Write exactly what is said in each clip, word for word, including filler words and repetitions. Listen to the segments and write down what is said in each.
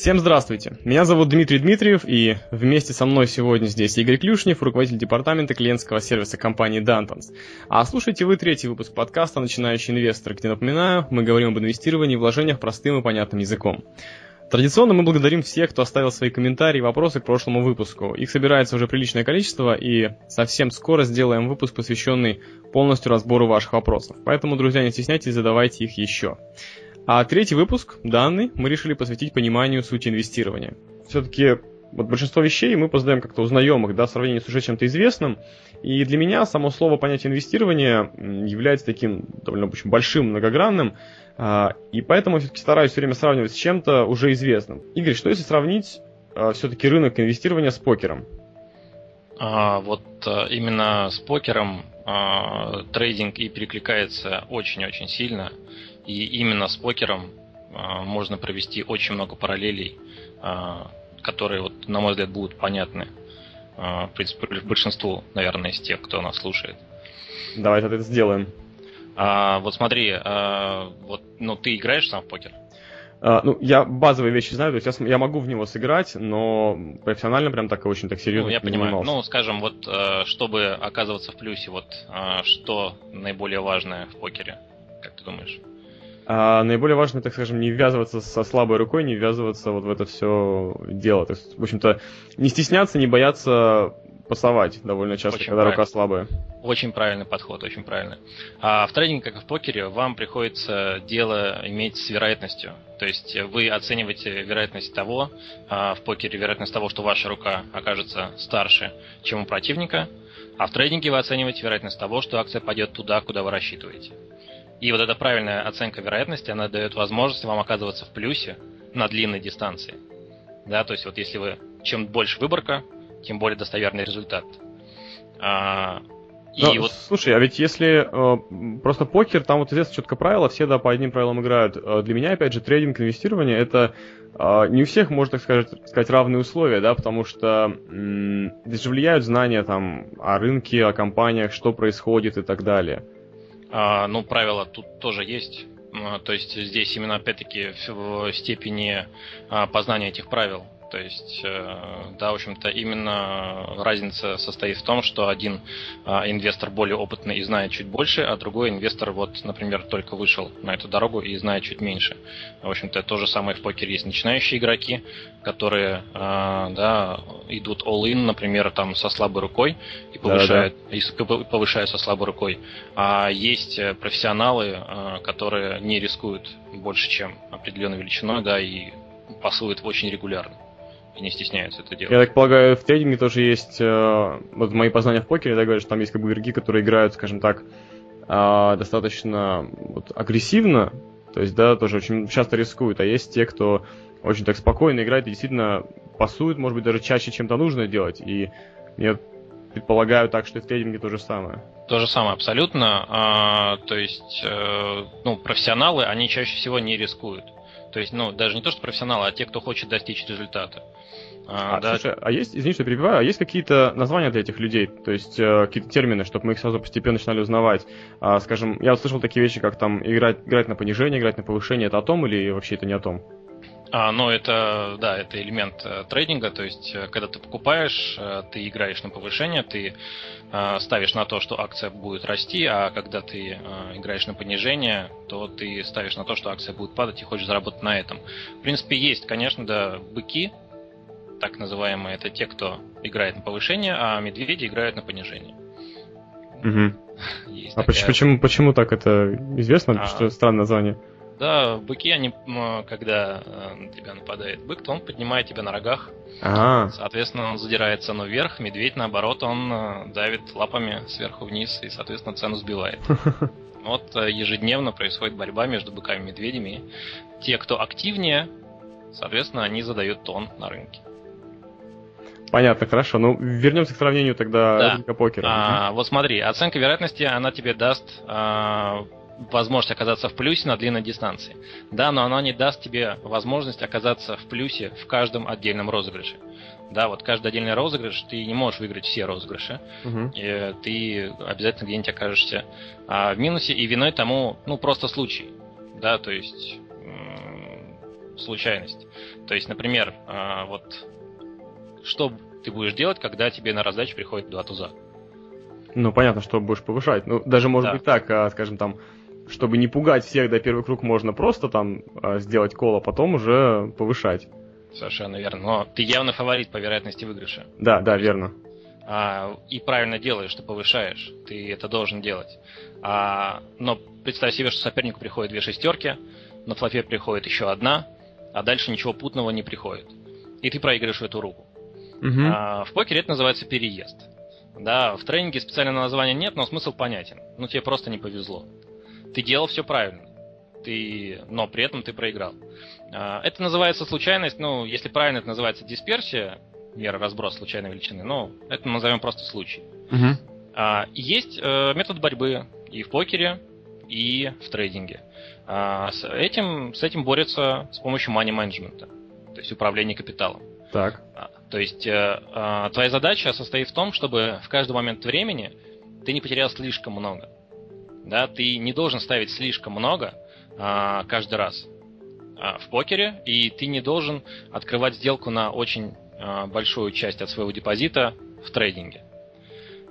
Всем здравствуйте, меня зовут Дмитрий Дмитриев, и вместе со мной сегодня здесь Игорь Клюшнев, руководитель департамента клиентского сервиса компании Dantons. А слушайте вы третий выпуск подкаста «Начинающий инвестор», где, напоминаю, мы говорим об инвестировании и вложениях простым и понятным языком. Традиционно мы благодарим всех, кто оставил свои комментарии и вопросы к прошлому выпуску. Их собирается уже приличное количество, и совсем скоро сделаем выпуск, посвященный полностью разбору ваших вопросов. Поэтому, друзья, не стесняйтесь, задавайте их еще. А третий выпуск, данный, мы решили посвятить пониманию сути инвестирования. Все-таки вот большинство вещей мы познаем как-то узнаем их, да, в сравнении с уже чем-то известным. И для меня само слово понятие инвестирования является таким довольно очень большим, многогранным. И поэтому я все-таки стараюсь все время сравнивать с чем-то уже известным. Игорь, что если сравнить все-таки рынок инвестирования с покером? А, вот именно с покером а, трейдинг и перекликается очень-очень сильно. И именно с покером а, можно провести очень много параллелей, а, которые, вот, на мой взгляд, будут понятны, а, в принципе, большинству, наверное, из тех, кто нас слушает. Давай это сделаем. А, вот смотри, а, вот, ну, ты играешь сам в покер? А, ну, я базовые вещи знаю, то есть я, я могу в него сыграть, но профессионально прям так и очень так серьезно ну, я понимаю. Занимался. Ну, скажем, вот, чтобы оказываться в плюсе, вот, что наиболее важное в покере, как ты думаешь? А наиболее важно, так скажем, не ввязываться со слабой рукой, не ввязываться вот в это все дело. То есть, в общем-то, не стесняться, не бояться пасовать довольно часто, очень когда правильно. Рука слабая. Очень правильный подход, очень правильно. А в трейдинге, как и в покере, вам приходится дело иметь с вероятностью. То есть вы оцениваете вероятность того, а в покере вероятность того, что ваша рука окажется старше, чем у противника, а в трейдинге вы оцениваете вероятность того, что акция пойдет туда, куда вы рассчитываете. И вот эта правильная оценка вероятности, она дает возможность вам оказываться в плюсе на длинной дистанции. Да, то есть вот если вы... Чем больше выборка, тем более достоверный результат. А, и Но, вот... Слушай, а ведь если э, просто покер, там вот известно четко правило, все да, по одним правилам играют. Для меня, опять же, трейдинг, инвестирование, это э, не у всех, можно так сказать, сказать, равные условия, да, потому что э, здесь же влияют знания там о рынке, о компаниях, что происходит и так далее. А, ну, правила тут тоже есть. А, то есть здесь именно, опять-таки, в степени а, познания этих правил. То есть, а, да, в общем-то, именно разница состоит в том, что один а, инвестор более опытный и знает чуть больше, а другой инвестор, вот, например, только вышел на эту дорогу и знает чуть меньше. В общем-то, то же самое в покере есть начинающие игроки, которые, а, да, идут all-in, например, там, со слабой рукой, и повышают, да, да. и повышают со слабой рукой. А есть профессионалы, которые не рискуют больше, чем определенной величиной, да, и пасуют очень регулярно, и не стесняются это делать. Я так полагаю, в трейдинге тоже есть, вот мои познания в покере, да, говорят, что там есть как бы игроки, которые играют, скажем так, достаточно вот, агрессивно, то есть, да, тоже очень часто рискуют, а есть те, кто очень так спокойно играет и действительно пасует, может быть, даже чаще, чем-то нужно делать. И я предполагаю так, что и в трейдинге то же самое. То же самое, абсолютно. А, то есть, ну, профессионалы, они чаще всего не рискуют. То есть, ну, даже не то, что профессионалы, а те, кто хочет достичь результата. А, а, да. Слушай, а есть, извини, что я перебиваю, а есть какие-то названия для этих людей? То есть, э, какие-то термины, чтобы мы их сразу постепенно начинали узнавать? А, скажем, я услышал такие вещи, как там играть, играть на понижение, играть на повышение. Это о том или вообще это не о том? А, ну, это, да, это элемент э, трейдинга. То есть, э, когда ты покупаешь, э, ты играешь на повышение, ты э, ставишь на то, что акция будет расти, а когда ты э, играешь на понижение, то ты ставишь на то, что акция будет падать и хочешь заработать на этом. В принципе, есть, конечно, да, быки, так называемые, это те, кто играет на повышение, а медведи играют на понижение. Угу. Есть а такая... почему, почему так это известно? А... Что странное название. Да, быки, они, когда на тебя нападает бык, то он поднимает тебя на рогах. А-а-а. Соответственно, он задирает цену вверх. Медведь, наоборот, он давит лапами сверху вниз и, соответственно, цену сбивает. Вот ежедневно происходит борьба между быками и медведями. Те, кто активнее, соответственно, они задают тон на рынке. Понятно, хорошо. Ну, вернемся к сравнению тогда да. рынка покера. А-а-а, вот смотри, оценка вероятности, она тебе даст... А- возможность оказаться в плюсе на длинной дистанции. Да, но она не даст тебе возможность оказаться в плюсе в каждом отдельном розыгрыше. Да, вот каждый отдельный розыгрыш, ты не можешь выиграть все розыгрыши. Угу. И ты обязательно где-нибудь окажешься в минусе, и виной тому, ну, просто случай. Да, то есть случайность. То есть, например, вот что ты будешь делать, когда тебе на раздачу приходит два туза? Ну, понятно, что будешь повышать. Ну, даже может да. быть так, скажем там, чтобы не пугать всех, да, первый круг можно просто там сделать кол, а потом уже повышать. Совершенно верно. Но ты явно фаворит по вероятности выигрыша. Да, да, верно. А, и правильно делаешь, что повышаешь. Ты это должен делать. А, но представь себе, что сопернику приходят две шестерки, на флопе приходит еще одна, а дальше ничего путного не приходит. И ты проигрываешь эту руку. Угу. А, в покере это называется переезд. Да, в тренинге специального названия нет, но смысл понятен. Ну, тебе просто не повезло. Ты делал все правильно, ты... но при этом ты проиграл. А, это называется случайность, ну, если правильно, это называется дисперсия, мера разброса случайной величины, но это мы назовем просто случай. Угу. А, есть э, метод борьбы и в покере, и в трейдинге. А, с, этим, с этим борются с помощью мани-менеджмента, то есть управления капиталом. Так. То есть э, твоя задача состоит в том, чтобы в каждый момент времени ты не потерял слишком много. Да, ты не должен ставить слишком много э, каждый раз э, в покере, и ты не должен открывать сделку на очень э, большую часть от своего депозита в трейдинге.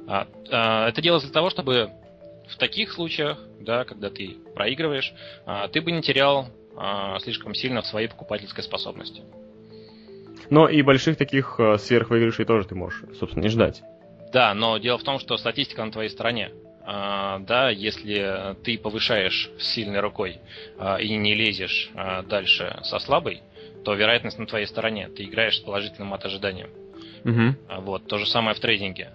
Э, э, это делается для того, чтобы в таких случаях, да, когда ты проигрываешь, э, ты бы не терял э, слишком сильно в своей покупательской способности. Но и больших таких сверхвыигрышей тоже ты можешь, собственно, не ждать. Да, но дело в том, что статистика на твоей стороне. Да, если ты повышаешь сильной рукой и не лезешь дальше со слабой, то вероятность на твоей стороне. Ты играешь с положительным отожиданием. Угу. Вот, то же самое в трейдинге.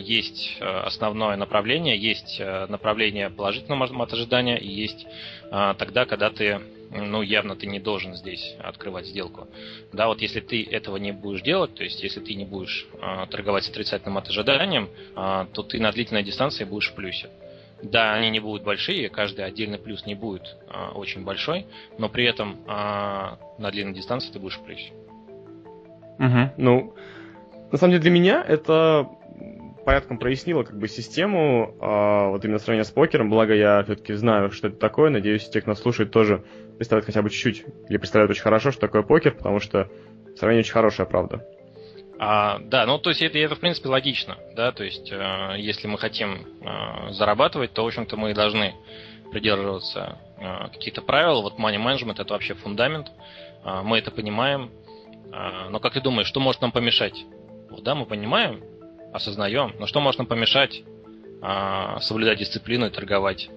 Есть основное направление, есть направление положительного отожидания, и есть тогда, когда ты... Ну, явно ты не должен здесь открывать сделку. Да, вот если ты этого не будешь делать, то есть если ты не будешь э, торговать с отрицательным отожиданием, э, то ты на длительной дистанции будешь в плюсе. Да, они не будут большие, каждый отдельный плюс не будет э, очень большой, но при этом э, на длинной дистанции ты будешь в плюсе. Угу. Ну, на самом деле для меня это порядком прояснило как бы систему, э, вот именно сравнение с покером, благо я все-таки знаю, что это такое, надеюсь, те, кто нас слушает, тоже представляют хотя бы чуть-чуть, или представляют очень хорошо, что такое покер, потому что сравнение очень хорошее, правда. А, да, ну то есть это, это в принципе логично, да, то есть э, если мы хотим э, зарабатывать, то в общем-то мы должны придерживаться э, каких-то правил, вот money management это вообще фундамент, э, мы это понимаем, э, но как ты думаешь, что может нам помешать? Вот, да, мы понимаем, осознаем, но что может нам помешать э, соблюдать дисциплину и торговать?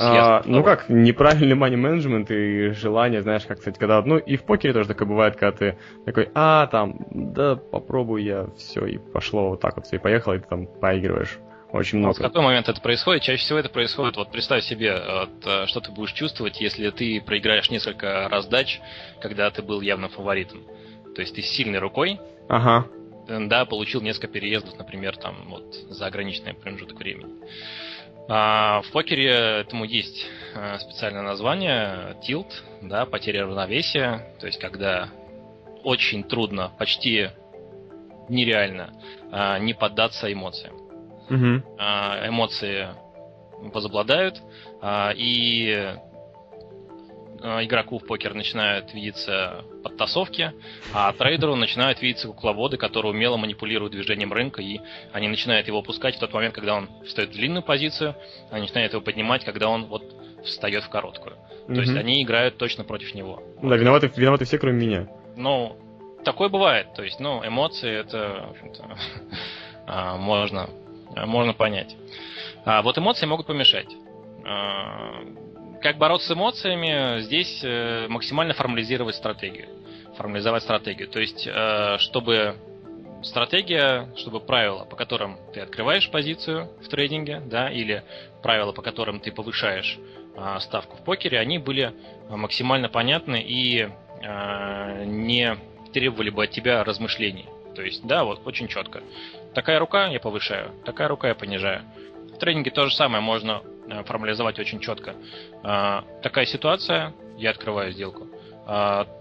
А, ну как, неправильный мани-менеджмент и желание, знаешь, как, кстати, когда... Ну, и в покере тоже такое бывает, когда ты такой, а, там, да, попробую я, все, и пошло вот так вот, все, и поехало, и ты там поигрываешь очень много. А вот в какой момент это происходит? Чаще всего это происходит, вот представь себе, вот, что ты будешь чувствовать, если ты проиграешь несколько раздач, когда ты был явно фаворитом. То есть ты с сильной рукой, ага. да, получил несколько переездов, например, там, вот, за ограниченный промежуток времени. В покере этому есть специальное название tilt, да, потеря равновесия, то есть когда очень трудно, почти нереально не поддаться эмоциям. Mm-hmm. Эмоции возобладают, и игроку в покер начинают видеться подтасовки, а трейдеру начинают видеться кукловоды, которые умело манипулируют движением рынка, и они начинают его опускать в тот момент, когда он встает в длинную позицию, они начинают его поднимать, когда он вот встает в короткую. Mm-hmm. То есть они играют точно против него. Да, вот. виноваты, виноваты все, кроме меня. Ну, такое бывает. То есть, ну, эмоции, это, в общем-то, можно, можно понять. А вот эмоции могут помешать. Как бороться с эмоциями? Здесь максимально формализировать стратегию. Формализовать стратегию. То есть, чтобы стратегия, чтобы правила, по которым ты открываешь позицию в трейдинге, да, или правила, по которым ты повышаешь ставку в покере, они были максимально понятны и не требовали бы от тебя размышлений. То есть, да, вот очень четко. Такая рука я повышаю, такая рука я понижаю. В тренинге то же самое можно формализовать очень четко. Такая ситуация, я открываю сделку.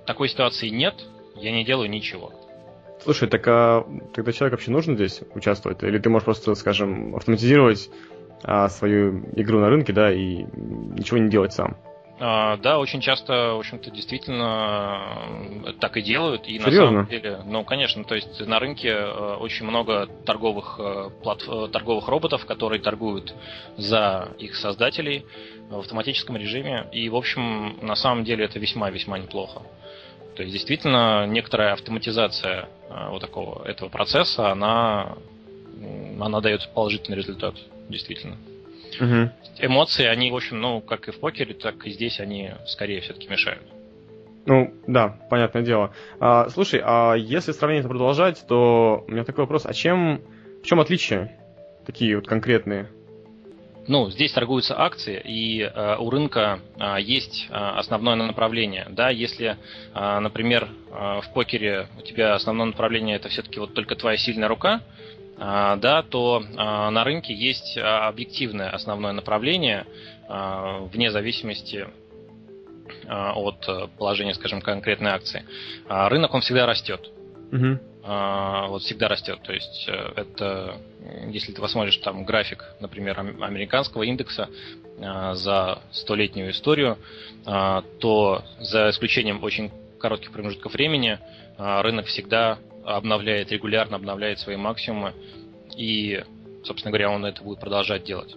Такой ситуации нет, я не делаю ничего. Слушай, так а тогда человек вообще нужно здесь участвовать? Или ты можешь просто, скажем, автоматизировать свою игру на рынке, да, и ничего не делать сам? Да, очень часто, в общем-то, действительно так и делают. И серьезно? На самом деле, ну, конечно, то есть на рынке очень много торговых, платф... торговых роботов, которые торгуют за их создателей в автоматическом режиме. И, в общем, на самом деле это весьма-весьма неплохо. То есть действительно некоторая автоматизация вот такого этого процесса, она, она дает положительный результат, действительно. Угу. Эмоции, они, в общем, ну, как и в покере, так и здесь они скорее все-таки мешают. Ну, да, понятное дело. А, слушай, а если сравнение это продолжать, то у меня такой вопрос, а чем, в чем отличия такие вот конкретные? Ну, здесь торгуются акции, и э, у рынка э, есть э, основное направление. Да? Если, э, например, э, в покере у тебя основное направление это все-таки вот только твоя сильная рука, да, то а, на рынке есть объективное основное направление, а, вне зависимости а, от положения, скажем, конкретной акции. А рынок, он всегда растет. Угу. А, вот всегда растет. То есть это, если ты посмотришь там график, например, американского индекса а, за столетнюю историю, а, то за исключением очень коротких промежутков времени а, рынок всегда обновляет, регулярно обновляет свои максимумы, и, собственно говоря, он это будет продолжать делать.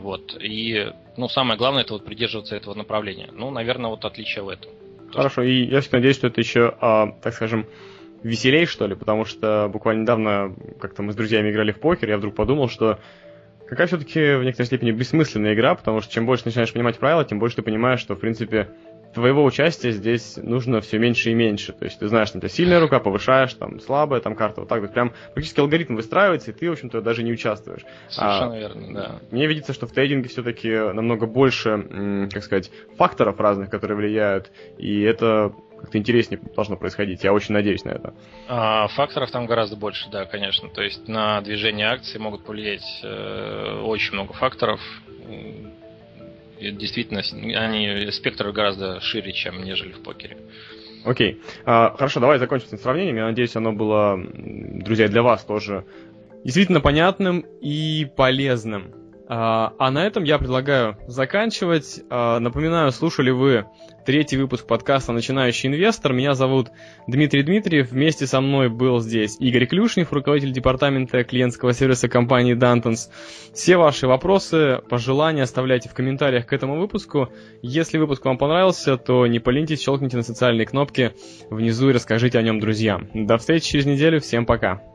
Вот. И, ну, самое главное, это вот придерживаться этого направления. Ну, наверное, вот отличие в этом. Хорошо, и я все-таки надеюсь, что это еще, а, так скажем, веселей, что ли, потому что буквально недавно как-то мы с друзьями играли в покер, я вдруг подумал, что какая все-таки в некоторой степени бессмысленная игра, потому что чем больше начинаешь понимать правила, тем больше ты понимаешь, что, в принципе, твоего участия здесь нужно все меньше и меньше. То есть ты знаешь, что это сильная рука, повышаешь, там слабая, там карта вот так вот. Прям практически алгоритм выстраивается, и ты, в общем-то, даже не участвуешь. Совершенно а, верно, да. Мне видится, что в трейдинге все-таки намного больше, как сказать, факторов разных, которые влияют, и это как-то интереснее должно происходить. Я очень надеюсь на это. А, факторов там гораздо больше, да, конечно. То есть на движение акций могут повлиять э, очень много факторов. Действительно, они, спектр гораздо шире, чем нежели в покере. Окей. А, хорошо, давай закончим с этим сравнением. Я надеюсь, оно было, друзья, для вас тоже действительно понятным и полезным. А, а на этом я предлагаю заканчивать. А, напоминаю, слушали вы третий выпуск подкаста «Начинающий инвестор». Меня зовут Дмитрий Дмитриев. Вместе со мной был здесь Игорь Клюшнев, руководитель департамента клиентского сервиса компании Dantons. Все ваши вопросы, пожелания оставляйте в комментариях к этому выпуску. Если выпуск вам понравился, то не поленитесь, щелкните на социальные кнопки внизу и расскажите о нем друзьям. До встречи через неделю. Всем пока.